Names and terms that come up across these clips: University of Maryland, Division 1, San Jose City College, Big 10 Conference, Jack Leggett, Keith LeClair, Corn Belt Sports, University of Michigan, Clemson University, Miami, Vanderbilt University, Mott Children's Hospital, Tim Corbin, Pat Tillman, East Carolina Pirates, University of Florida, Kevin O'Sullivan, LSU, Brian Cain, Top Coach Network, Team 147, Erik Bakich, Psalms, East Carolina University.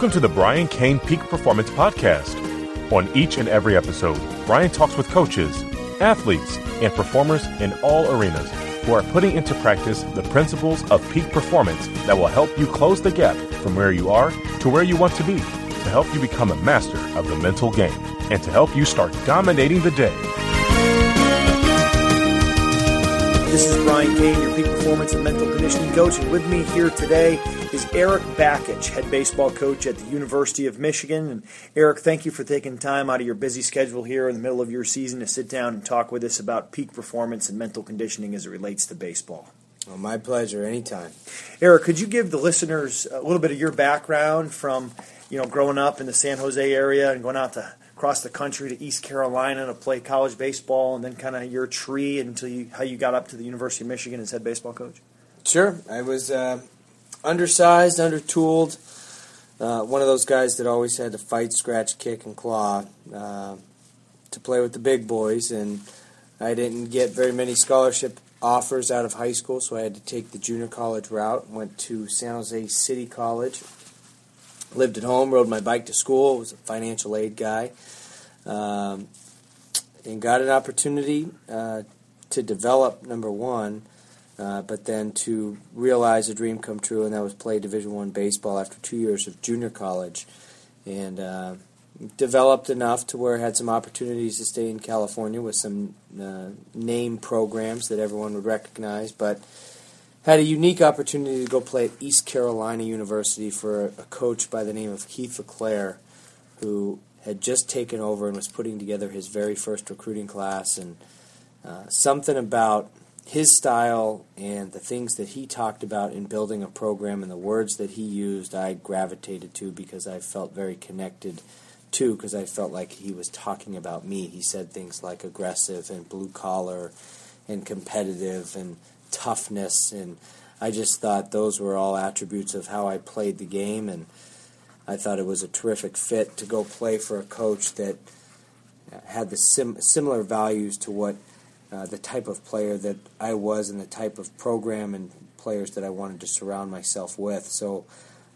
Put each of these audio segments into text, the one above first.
Welcome to the Brian Cain Peak Performance Podcast. On each and every episode, Brian talks with coaches, athletes, and performers in all arenas who are putting into practice the principles of peak performance that will help you close the gap from where you are to where you want to be, to help you become a master of the mental game, and to help you start dominating the day. This is Brian Cain, your peak performance and mental conditioning coach, and with me here today is Erik Bakich, head baseball coach at the University of Michigan. And Erik, thank you for taking time out of your busy schedule here in the middle of your season to sit down and talk with us about peak performance and mental conditioning as it relates to baseball. Well, my pleasure, anytime. Erik, could you give the listeners a little bit of your background from, growing up in the San Jose area and going out to across the country to East Carolina to play college baseball, and then kind of your tree until how you got up to the University of Michigan as head baseball coach? Sure. I was undersized, undertooled, one of those guys that always had to fight, scratch, kick, and claw to play with the big boys, and I didn't get very many scholarship offers out of high school, so I had to take the junior college route. Went to San Jose City College. Lived at home, rode my bike to school, was a financial aid guy, and got an opportunity to develop, number one, but then to realize a dream come true, and that was play Division I baseball after 2 years of junior college, and developed enough to where I had some opportunities to stay in California with some name programs that everyone would recognize, but had a unique opportunity to go play at East Carolina University for a coach by the name of Keith LeClair, who had just taken over and was putting together his very first recruiting class. And something about his style and the things that he talked about in building a program and the words that he used, I gravitated to because I felt very connected to, because I felt like he was talking about me. He said things like aggressive and blue-collar and competitive and toughness, and I just thought those were all attributes of how I played the game, and I thought it was a terrific fit to go play for a coach that had the similar values to what the type of player that I was and the type of program and players that I wanted to surround myself with. So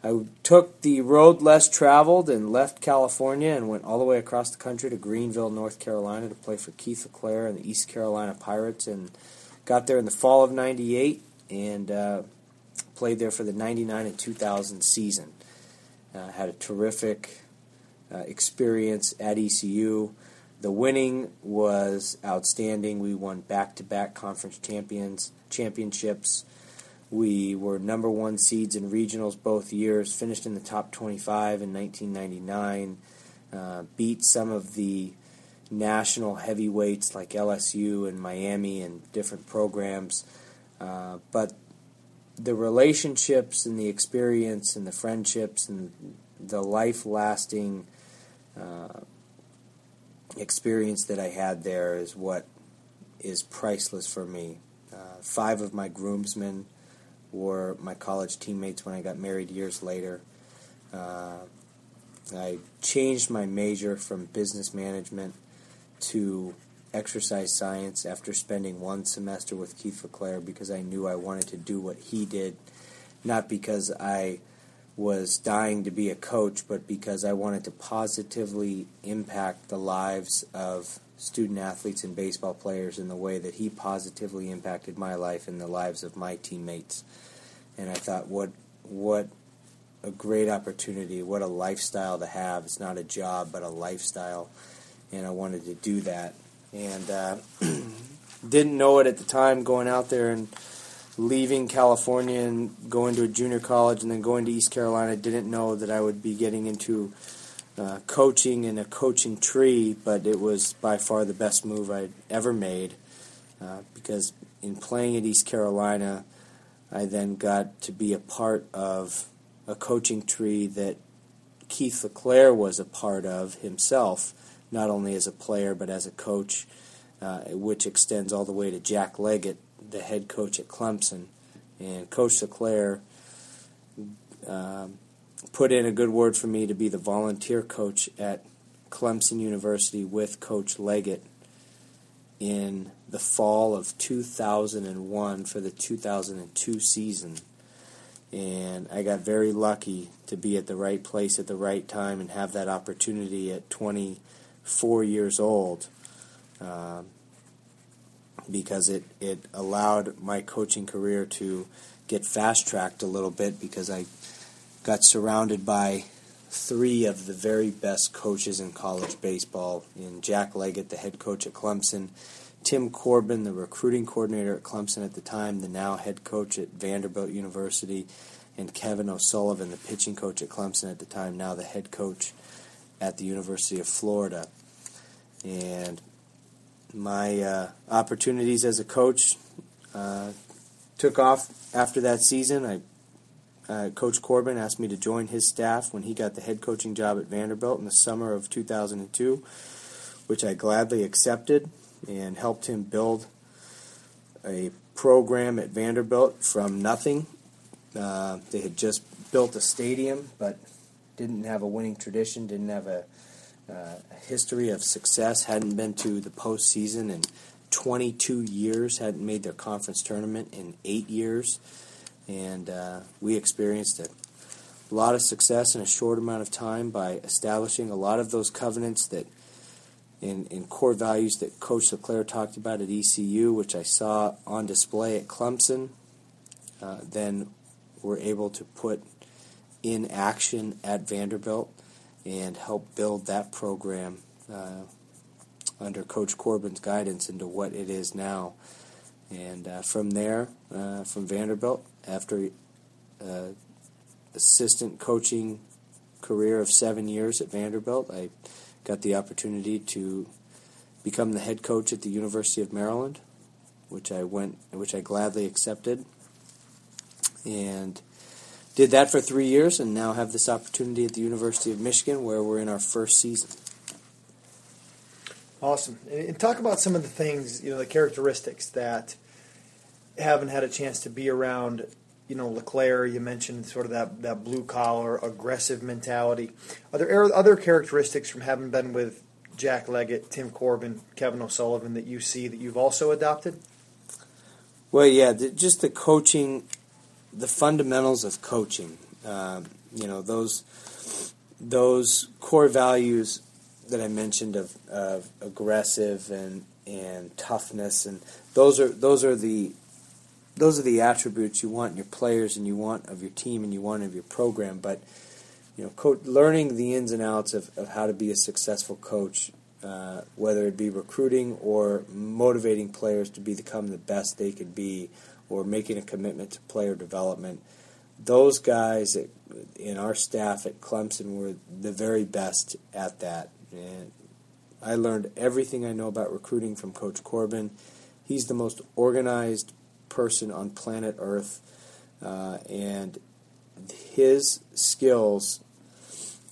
I took the road less traveled and left California and went all the way across the country to Greenville, North Carolina to play for Keith LeClair and the East Carolina Pirates, and got there in the fall of 98 and played there for the 99 and 2000 season. Had a terrific experience at ECU. The winning was outstanding. We won back-to-back conference championships. We were number one seeds in regionals both years, finished in the top 25 in 1999, beat some of the national heavyweights like LSU and Miami and different programs, but the relationships and the experience and the friendships and the life-lasting experience that I had there is what is priceless for me. Five of my groomsmen were my college teammates when I got married years later. I changed my major from business management to exercise science after spending one semester with Keith LeClair because I knew I wanted to do what he did, not because I was dying to be a coach, but because I wanted to positively impact the lives of student-athletes and baseball players in the way that he positively impacted my life and the lives of my teammates. And I thought, what a great opportunity, what a lifestyle to have. It's not a job, but a lifestyle. And I wanted to do that, and didn't know it at the time, going out there and leaving California and going to a junior college and then going to East Carolina. Didn't know that I would be getting into coaching and a coaching tree, but it was by far the best move I'd ever made because in playing at East Carolina, I then got to be a part of a coaching tree that Keith LeClair was a part of himself, not only as a player but as a coach, which extends all the way to Jack Leggett, the head coach at Clemson. And Coach LeClair put in a good word for me to be the volunteer coach at Clemson University with Coach Leggett in the fall of 2001 for the 2002 season. And I got very lucky to be at the right place at the right time and have that opportunity at 24 years old, because it allowed my coaching career to get fast-tracked a little bit, because I got surrounded by three of the very best coaches in college baseball, in Jack Leggett, the head coach at Clemson, Tim Corbin, the recruiting coordinator at Clemson at the time, the now head coach at Vanderbilt University, and Kevin O'Sullivan, the pitching coach at Clemson at the time, now the head coach at the University of Florida. And my opportunities as a coach took off after that season. Coach Corbin asked me to join his staff when he got the head coaching job at Vanderbilt in the summer of 2002, which I gladly accepted, and helped him build a program at Vanderbilt from nothing. They had just built a stadium, but didn't have a winning tradition, didn't have a history of success, hadn't been to the postseason in 22 years, hadn't made their conference tournament in 8 years, and we experienced a lot of success in a short amount of time by establishing a lot of those covenants that in core values that Coach LeClair talked about at ECU, which I saw on display at Clemson, then were able to put in action at Vanderbilt and help build that program under Coach Corbin's guidance into what it is now. And from there, from Vanderbilt, after assistant coaching career of 7 years at Vanderbilt, I got the opportunity to become the head coach at the University of Maryland, which I gladly accepted, and did that for 3 years, and now have this opportunity at the University of Michigan, where we're in our first season. Awesome. And talk about some of the things, the characteristics that haven't had a chance to be around. LeClair, you mentioned sort of that blue-collar, aggressive mentality. Are there other characteristics from having been with Jack Leggett, Tim Corbin, Kevin O'Sullivan that you see that you've also adopted? Well, yeah, just the coaching, the fundamentals of coaching. Those core values that I mentioned of aggressive and toughness, and those are the attributes you want in your players, and you want of your team, and you want of your program. But learning the ins and outs of how to be a successful coach, whether it be recruiting or motivating players to become the best they could be, or making a commitment to player development. Those guys in our staff at Clemson were the very best at that. And I learned everything I know about recruiting from Coach Corbin. He's the most organized person on planet Earth, and his skills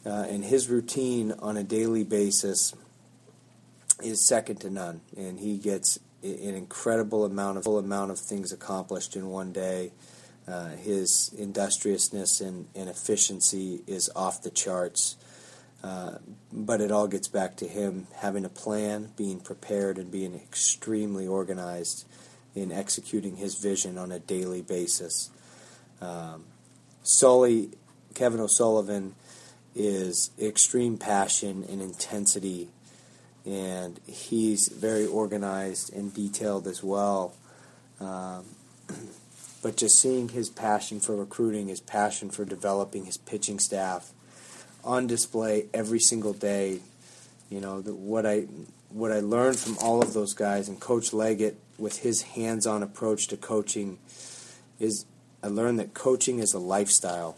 and his routine on a daily basis is second to none, and he gets an incredible amount of things accomplished in one day. His industriousness and efficiency is off the charts, but it all gets back to him having a plan, being prepared, and being extremely organized in executing his vision on a daily basis. Kevin O'Sullivan, is extreme passion and intensity, and he's very organized and detailed as well. But just seeing his passion for recruiting, his passion for developing his pitching staff on display every single day. What I learned from all of those guys, and Coach Leggett with his hands-on approach to coaching, is I learned that coaching is a lifestyle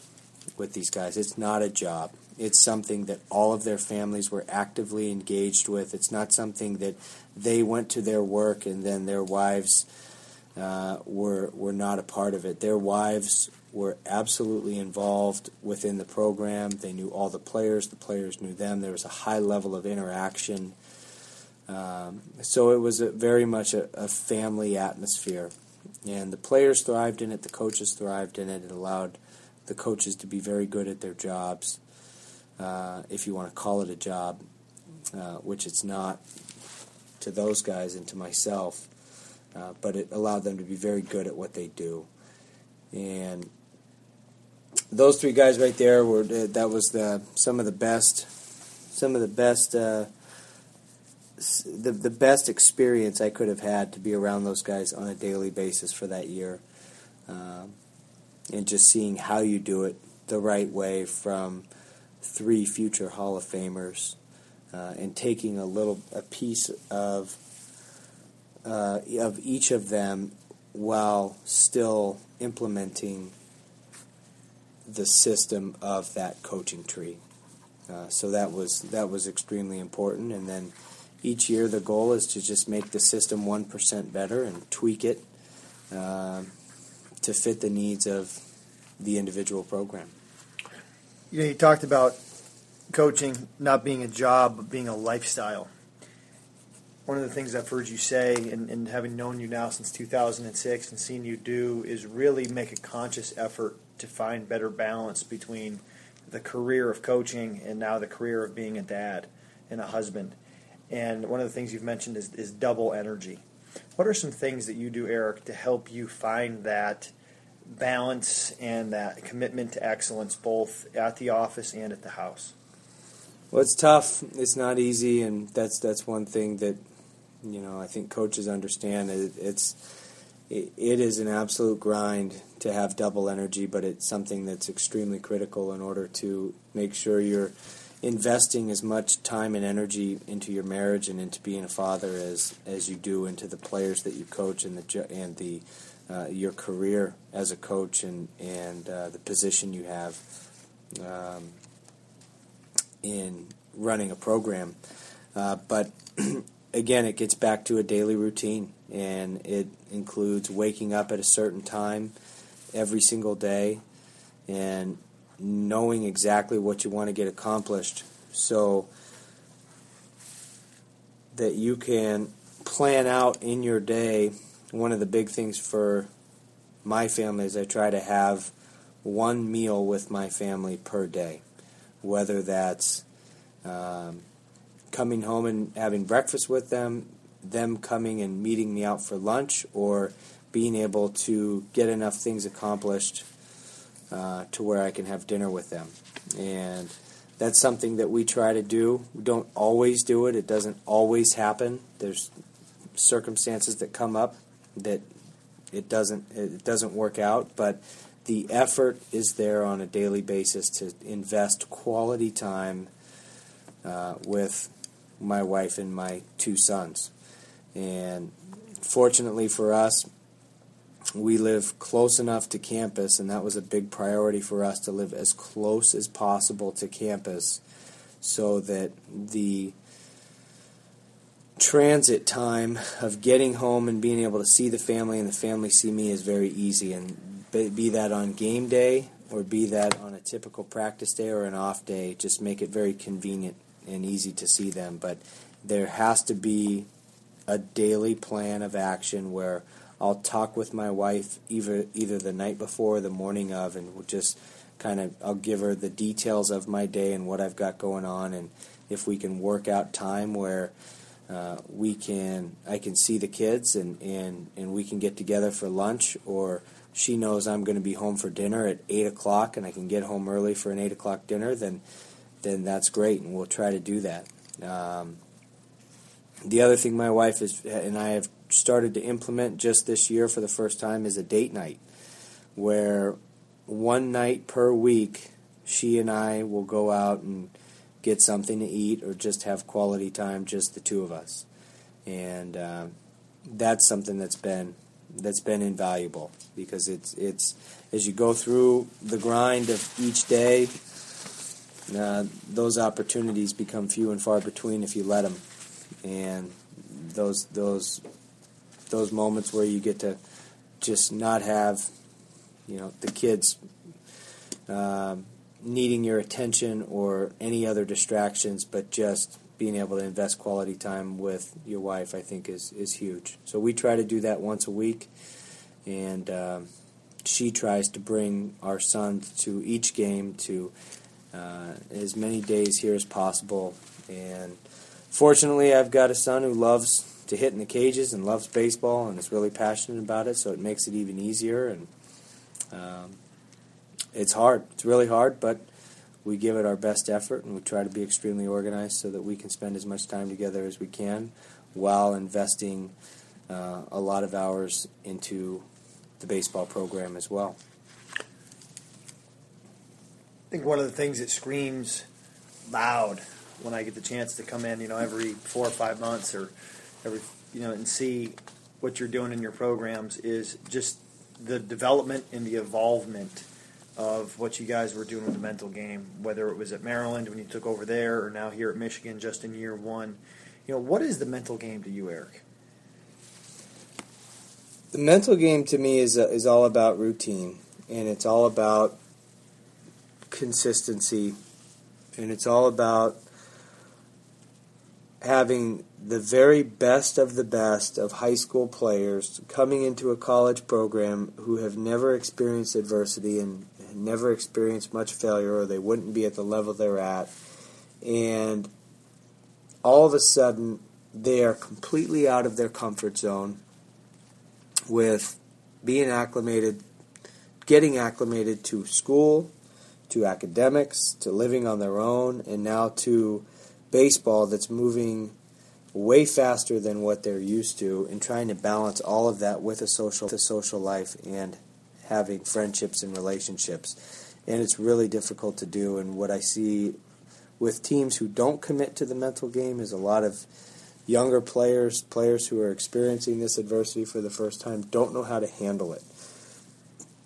with these guys. It's not a job. It's something that all of their families were actively engaged with. It's not something that they went to their work and then their wives were not a part of it. Their wives were absolutely involved within the program. They knew all the players knew them. There was a high level of interaction. So it was very much a family atmosphere. And the players thrived in it, the coaches thrived in it. It allowed the coaches to be very good at their jobs, if you want to call it a job, which it's not to those guys and to myself. But it allowed them to be very good at what they do. And those three guys right there were that was the best experience I could have had to be around those guys on a daily basis for that year, and just seeing how you do it the right way from three future Hall of Famers, and taking a piece of each of them while still implementing the system of that coaching tree. So that was extremely important. And then each year the goal is to just make the system 1% better and tweak it to fit the needs of the individual program. You know, you talked about coaching not being a job but being a lifestyle. One of the things I've heard you say, and having known you now since 2006 and seen you do, is really make a conscious effort to find better balance between the career of coaching and now the career of being a dad and a husband. And one of the things you've mentioned is double energy. What are some things that you do, Erik, to help you find that balance and that commitment to excellence both at the office and at the house? Well, it's tough. It's not easy, and that's one thing that, you know, I think coaches understand. It is an absolute grind to have double energy, but it's something that's extremely critical in order to make sure you're investing as much time and energy into your marriage and into being a father as you do into the players that you coach and your career as a coach and the position you have in running a program. But again, it gets back to a daily routine, and it includes waking up at a certain time every single day and knowing exactly what you want to get accomplished so that you can plan out in your day. One of the big things for my family is I try to have one meal with my family per day, whether that's coming home and having breakfast with them, them coming and meeting me out for lunch, or being able to get enough things accomplished to where I can have dinner with them. And that's something that we try to do. We don't always do it. It doesn't always happen. There's circumstances that come up that it doesn't work out, but the effort is there on a daily basis to invest quality time with my wife and my two sons. And fortunately for us, we live close enough to campus, and that was a big priority for us to live as close as possible to campus so that the transit time of getting home and being able to see the family and the family see me is very easy. And be that on game day or be that on a typical practice day or an off day, just make it very convenient and easy to see them. But there has to be a daily plan of action where I'll talk with my wife either the night before or the morning of, and we'll just I'll give her the details of my day and what I've got going on, and if we can work out time where I can see the kids and we can get together for lunch, or she knows I'm going to be home for dinner at 8 o'clock and I can get home early for an 8 o'clock dinner, then that's great, and we'll try to do that. The other thing my wife and I have started to implement just this year for the first time is a date night, where one night per week she and I will go out and get something to eat or just have quality time, just the two of us. And that's something that's been invaluable, because it's as you go through the grind of each day, those opportunities become few and far between if you let them. And those moments where you get to just not have, you know, the kids needing your attention or any other distractions, but just being able to invest quality time with your wife, I think, is huge. So we try to do that once a week, and she tries to bring our son to each game to as many days here as possible. And fortunately, I've got a son who loves to hit in the cages and loves baseball and is really passionate about it, so it makes it even easier. And it's hard. It's really hard, but we give it our best effort, and we try to be extremely organized so that we can spend as much time together as we can while investing a lot of hours into the baseball program as well. I think one of the things that screams loud when I get the chance to come in, every 4 or 5 months or every, and see what you're doing in your programs is just the development and the involvement of what you guys were doing with the mental game, whether it was at Maryland when you took over there or now here at Michigan just in year one. What is the mental game to you, Erik? The mental game to me is all about routine, and it's all about consistency, and it's all about having the very best of high school players coming into a college program who have never experienced adversity and never experienced much failure, or they wouldn't be at the level they're at. And all of a sudden, they are completely out of their comfort zone with being acclimated, getting acclimated to school, to academics, to living on their own, and now to baseball that's moving way faster than what they're used to, and trying to balance all of that with a social life and having friendships and relationships. And it's really difficult to do, and what I see with teams who don't commit to the mental game is a lot of younger players who are experiencing this adversity for the first time don't know how to handle it.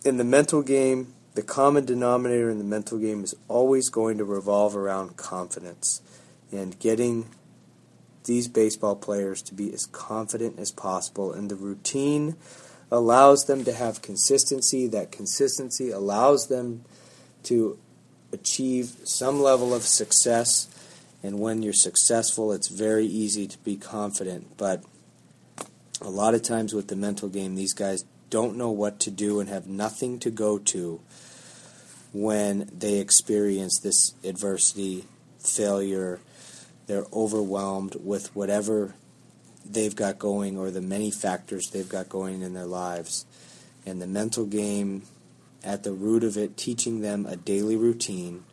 In the mental game, the common denominator in the mental game is always going to revolve around confidence and getting these baseball players to be as confident as possible. And the routine allows them to have consistency. That consistency allows them to achieve some level of success. And when you're successful, it's very easy to be confident. But a lot of times with the mental game, these guys don't know what to do and have nothing to go to when they experience this adversity, failure. They're overwhelmed with whatever they've got going or the many factors they've got going in their lives. And the mental game, at the root of it, teaching them a daily routine,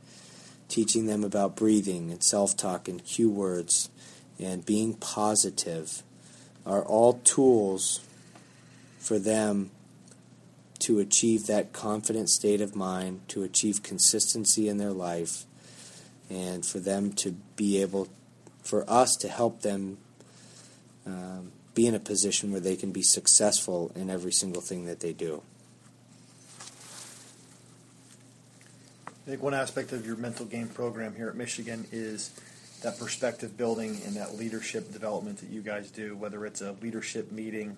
teaching them about breathing and self-talk and cue words and being positive are all tools for them to achieve that confident state of mind, to achieve consistency in their life, and for them to be able, for us to help them be in a position where they can be successful in every single thing that they do. I think one aspect of your mental game program here at Michigan is that perspective building and that leadership development that you guys do, whether it's a leadership meeting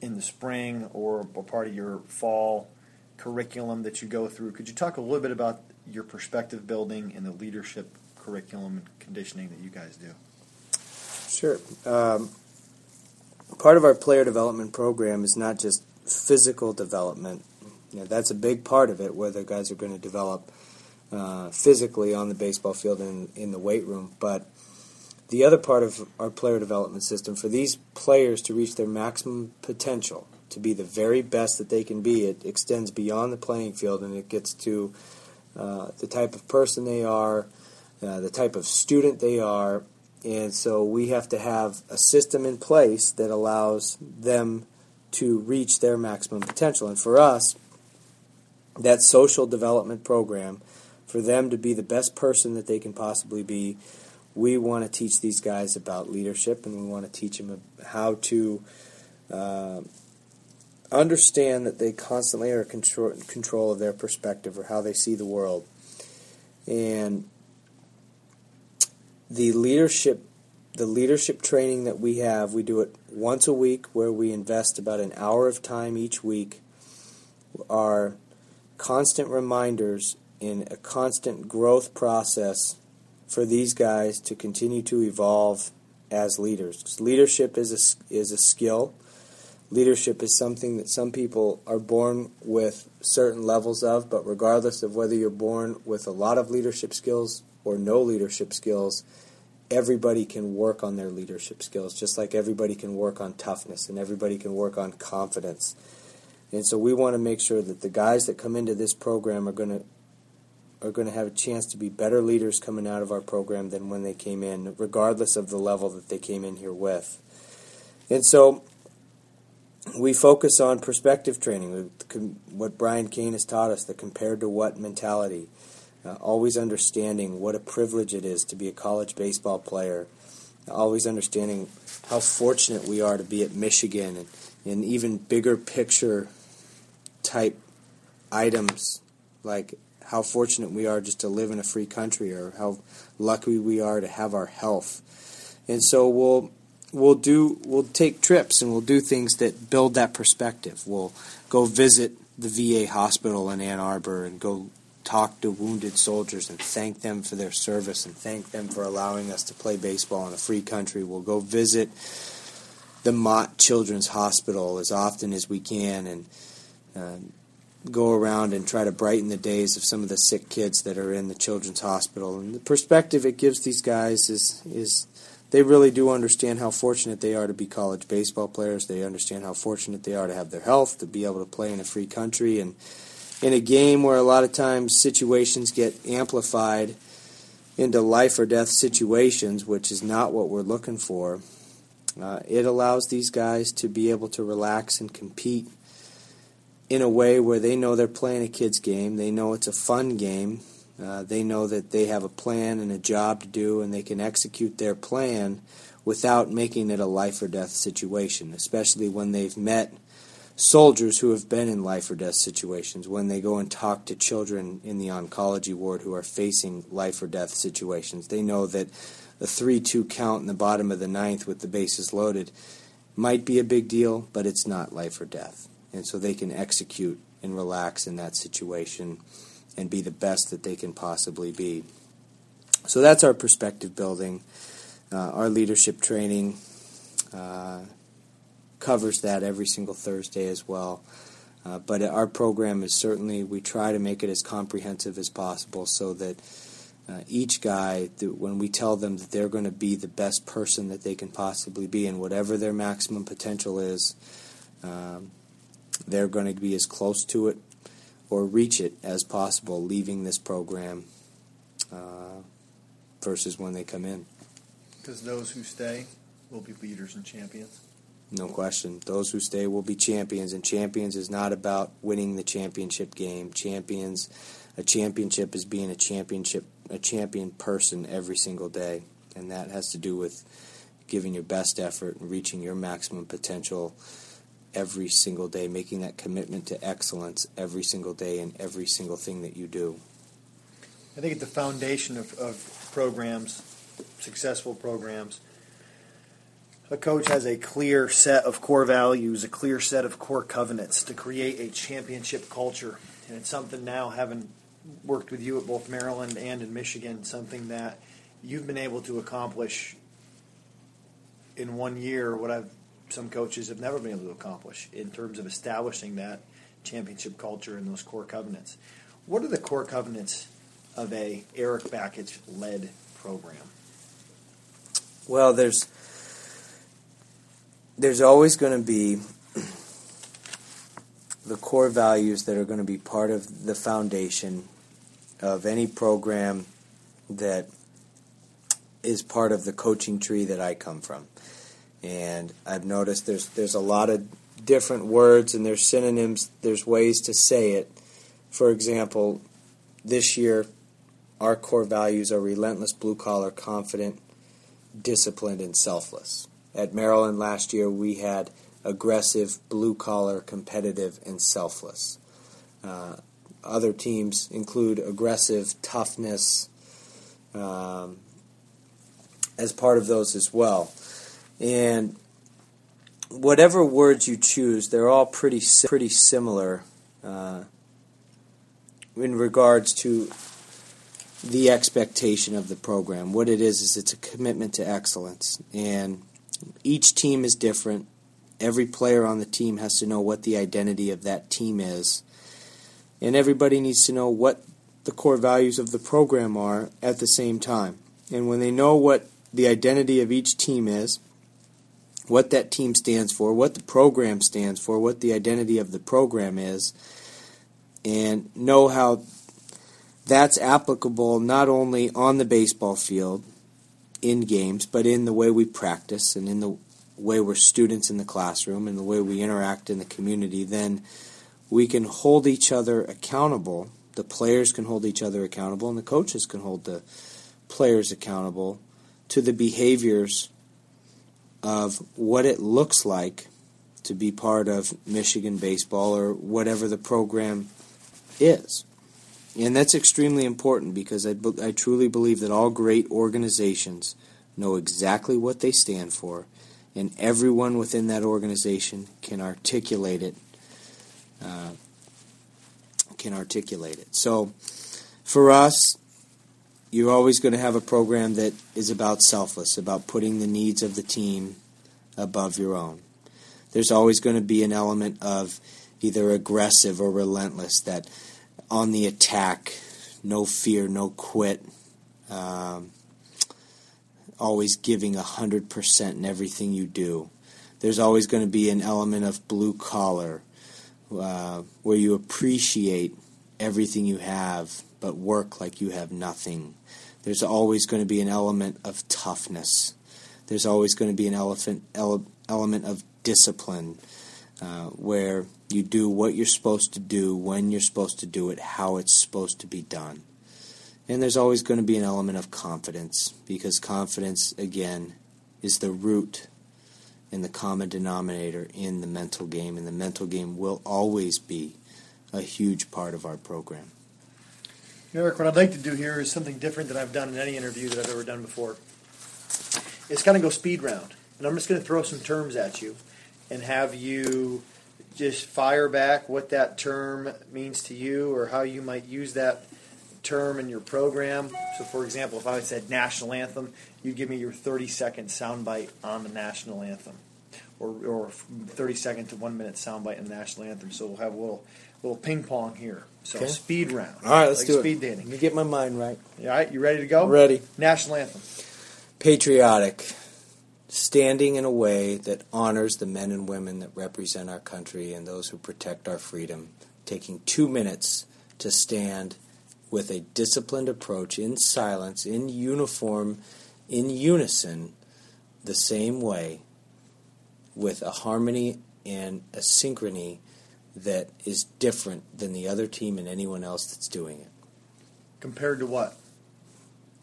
in the spring or part of your fall curriculum that you go through. Could you talk a little bit about your perspective building and the leadership curriculum and conditioning that you guys do? Sure. Part of our player development program is not just physical development. That's a big part of it, where the guys are going to develop physically on the baseball field and in the weight room. But the other part of our player development system, for these players to reach their maximum potential, to be the very best that they can be, it extends beyond the playing field, and it gets to the type of person they are, the type of student they are. And so we have to have a system in place that allows them to reach their maximum potential. And for us, that social development program, for them to be the best person that they can possibly be, we want to teach these guys about leadership, and we want to teach them how to understand that they constantly are in control of their perspective or how they see the world. And the leadership training that we have, we do it once a week, where we invest about an hour of time each week, are constant reminders in a constant growth process for these guys to continue to evolve as leaders. Because leadership is a skill. Leadership is something that some people are born with certain levels of, but regardless of whether you're born with a lot of leadership skills or no leadership skills, everybody can work on their leadership skills, just like everybody can work on toughness and everybody can work on confidence. And so we want to make sure that the guys that come into this program are going to have a chance to be better leaders coming out of our program than when they came in, regardless of the level that they came in here with. And so we focus on perspective training, what Brian Cain has taught us, the compared to what mentality, always understanding what a privilege it is to be a college baseball player, always understanding how fortunate we are to be at Michigan, and even bigger picture type items like how fortunate we are just to live in a free country, or how lucky we are to have our health. And so we'll take trips and we'll do things that build that perspective. We'll go visit the VA hospital in Ann Arbor and go talk to wounded soldiers and thank them for their service and thank them for allowing us to play baseball in a free country. We'll go visit the Mott Children's Hospital as often as we can and go around and try to brighten the days of some of the sick kids that are in the children's hospital. And the perspective it gives these guys is they really do understand how fortunate they are to be college baseball players. They understand how fortunate they are to have their health, to be able to play in a free country. And in a game where a lot of times situations get amplified into life or death situations, which is not what we're looking for, it allows these guys to be able to relax and compete in a way where they know they're playing a kid's game, they know it's a fun game, they know that they have a plan and a job to do, and they can execute their plan without making it a life or death situation, especially when they've met soldiers who have been in life or death situations, when they go and talk to children in the oncology ward who are facing life or death situations. They know that a 3-2 count in the bottom of the ninth with the bases loaded might be a big deal, but it's not life or death. And so they can execute and relax in that situation and be the best that they can possibly be. So that's our perspective building. Our leadership training covers that every single Thursday as well. But our program is certainly, we try to make it as comprehensive as possible so that each guy, when we tell them that they're going to be the best person that they can possibly be and whatever their maximum potential is, they're going to be as close to it or reach it as possible leaving this program versus when they come in. Because those who stay will be leaders and champions? No question. Those who stay will be champions, and champions is not about winning the championship game. A championship is being a champion person every single day, and that has to do with giving your best effort and reaching your maximum potential every single day, making that commitment to excellence every single day in every single thing that you do. I think at the foundation of programs, successful programs, a coach has a clear set of core values, a clear set of core covenants to create a championship culture. And it's something now, having worked with you at both Maryland and in Michigan, something that you've been able to accomplish in 1 year, what I've some coaches have never been able to accomplish in terms of establishing that championship culture and those core covenants. What are the core covenants of a Erik Bakich-led program? Well, there's always going to be the core values that are going to be part of the foundation of any program that is part of the coaching tree that I come from. And I've noticed there's a lot of different words and there's synonyms, there's ways to say it. For example, this year our core values are relentless, blue-collar, confident, disciplined, and selfless. At Maryland last year we had aggressive, blue-collar, competitive, and selfless. Other teams include aggressive, toughness as part of those as well. And whatever words you choose, they're all pretty similar in regards to the expectation of the program. What it is it's a commitment to excellence. And each team is different. Every player on the team has to know what the identity of that team is. And everybody needs to know what the core values of the program are at the same time. And when they know what the identity of each team is, what that team stands for, what the program stands for, what the identity of the program is, and know how that's applicable not only on the baseball field in games, but in the way we practice and in the way we're students in the classroom and the way we interact in the community. Then we can hold each other accountable. The players can hold each other accountable, and the coaches can hold the players accountable to the behaviors of what it looks like to be part of Michigan baseball or whatever the program is. And that's extremely important, because I truly believe that all great organizations know exactly what they stand for, and everyone within that organization can articulate it. So for us, you're always going to have a program that is about selfless, about putting the needs of the team above your own. There's always going to be an element of either aggressive or relentless, that on the attack, no fear, no quit, always giving 100% in everything you do. There's always going to be an element of blue collar, where you appreciate everything you have but work like you have nothing. There's always going to be an element of toughness. There's always going to be an element of discipline, where you do what you're supposed to do, when you're supposed to do it, how it's supposed to be done. And there's always going to be an element of confidence, because confidence, again, is the root and the common denominator in the mental game, and the mental game will always be a huge part of our program. Erik, what I'd like to do here is something different than I've done in any interview that I've ever done before. It's kind of go speed round, and I'm just going to throw some terms at you and have you just fire back what that term means to you or how you might use that term in your program. So, for example, if I said national anthem, you'd give me your 30-second soundbite on the national anthem, or 30-second to 1-minute soundbite on the national anthem. So we'll have a little ping pong here. So okay. Speed round. All right, let's do speed it. Speed dating. Let me get my mind right. All right, you ready to go? Ready. National anthem. Patriotic, standing in a way that honors the men and women that represent our country and those who protect our freedom. Taking 2 minutes to stand with a disciplined approach, in silence, in uniform, in unison, the same way, with a harmony and a synchrony that is different than the other team and anyone else that's doing it. Compared to what?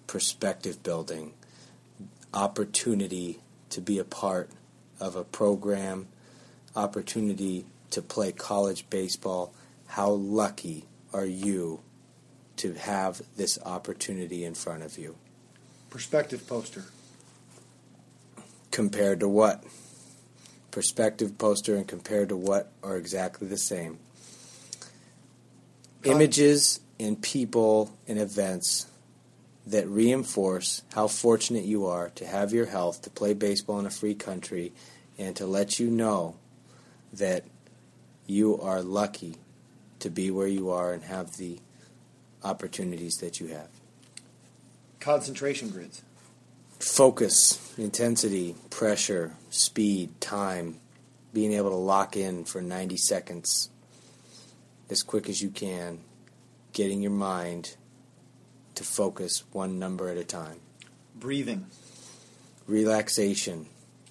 Perspective building, opportunity to be a part of a program, opportunity to play college baseball. How lucky are you to have this opportunity in front of you? Perspective poster. Compared to what? Perspective poster and compared to what are exactly the same. Images and people and events that reinforce how fortunate you are to have your health, to play baseball in a free country, and to let you know that you are lucky to be where you are and have the opportunities that you have. Concentration grids. Focus, intensity, pressure, speed, time, being able to lock in for 90 seconds as quick as you can, getting your mind to focus one number at a time. Breathing. Relaxation,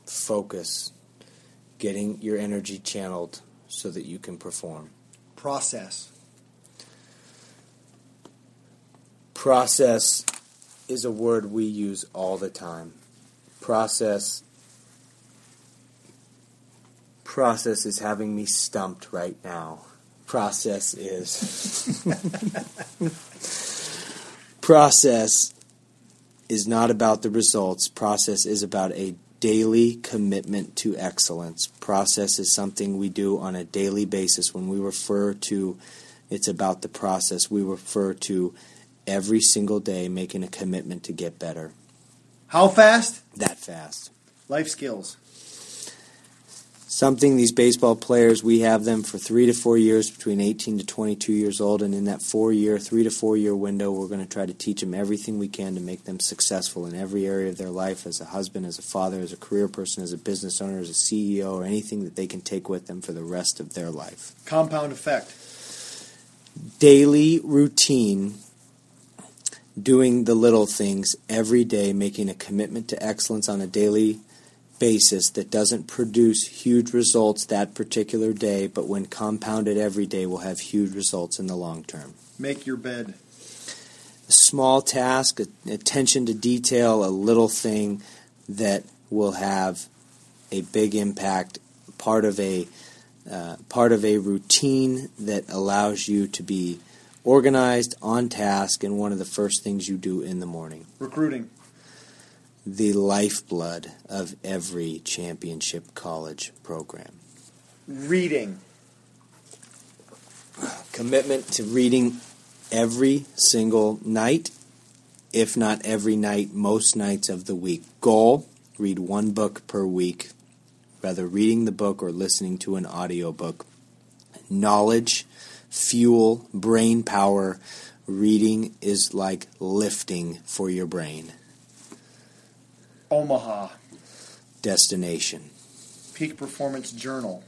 focus, getting your energy channeled so that you can perform. Process. Process is a word we use all the time. Process is having me stumped right now. Process is process is not about the results. Process is about a daily commitment to excellence. Process is something we do on a daily basis. When we refer to it's about the process, we refer to every single day making a commitment to get better. How fast? That fast. Life skills. something these baseball players, we have them for 3 to 4 years, between 18 to 22 years old, and in that 3 to 4 year window, we're going to try to teach them everything we can to make them successful in every area of their life, as a husband, as a father, as a career person, as a business owner, as a CEO, or anything that they can take with them for the rest of their life. Compound effect. Daily routine, doing the little things every day, making a commitment to excellence on a daily basis that doesn't produce huge results that particular day, but when compounded every day will have huge results in the long term. Make your bed. A small task, attention to detail, a little thing that will have a big impact, part of a routine that allows you to be organized, on task, and one of the first things you do in the morning. Recruiting. The lifeblood of every championship college program. Reading. Commitment to reading every single night, if not every night, most nights of the week. Goal, read one book per week, whether reading the book or listening to an audiobook. Knowledge, fuel, brain power. Reading is like lifting for your brain. Omaha. Destination. Peak Performance Journal.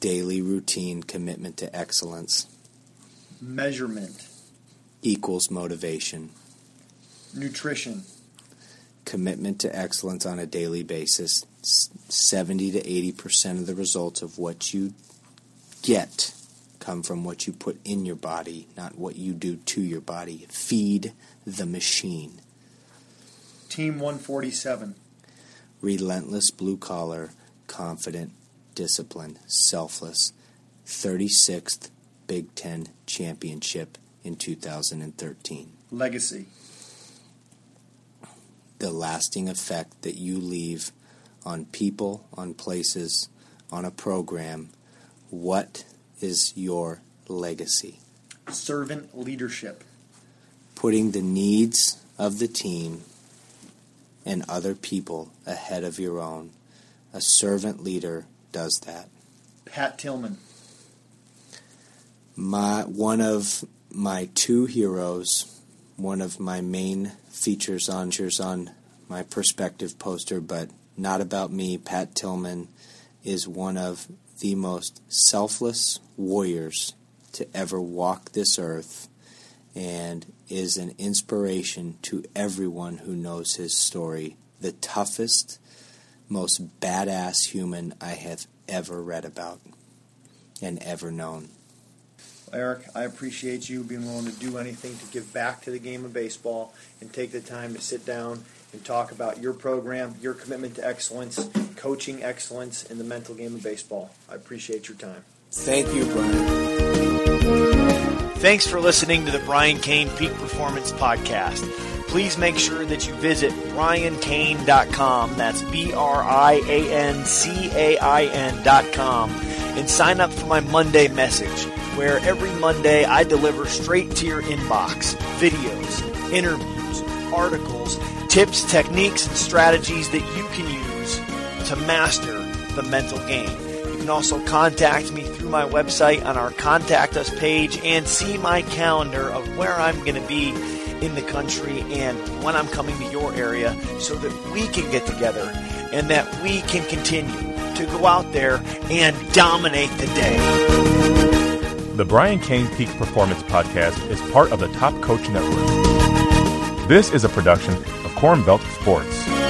Daily routine, commitment to excellence. Measurement. Equals motivation. Nutrition. Commitment to excellence on a daily basis. 70 to 80% of the results of what you get come from what you put in your body, not what you do to your body. Feed the machine. Team 147. Relentless, blue-collar, confident, disciplined, selfless. 36th Big Ten Championship in 2013. Legacy. The lasting effect that you leave on people, on places, on a program. What is your legacy? Servant leadership. Putting the needs of the team and other people ahead of your own. A servant leader does that. Pat Tillman. One of my two heroes, one of my main features on my perspective poster, but not about me, Pat Tillman is one of the most selfless warriors to ever walk this earth, and is an inspiration to everyone who knows his story. The toughest, most badass human I have ever read about and ever known. Erik, I appreciate you being willing to do anything to give back to the game of baseball and take the time to sit down and talk about your program, your commitment to excellence, coaching excellence, and the mental game of baseball. I appreciate your time. Thank you, Brian. Thanks for listening to the Brian Cain Peak Performance Podcast. Please make sure that you visit briancain.com, that's briancain.com, and sign up for my Monday message, where every Monday I deliver straight to your inbox videos, interviews, articles, tips, techniques, and strategies that you can use to master the mental game. You can also contact me through my website on our Contact Us page and see my calendar of where I'm going to be in the country and when I'm coming to your area, so that we can get together and that we can continue to go out there and dominate the day. The Brian Cain Peak Performance Podcast is part of the Top Coach Network. This is a production of Corn Belt Sports.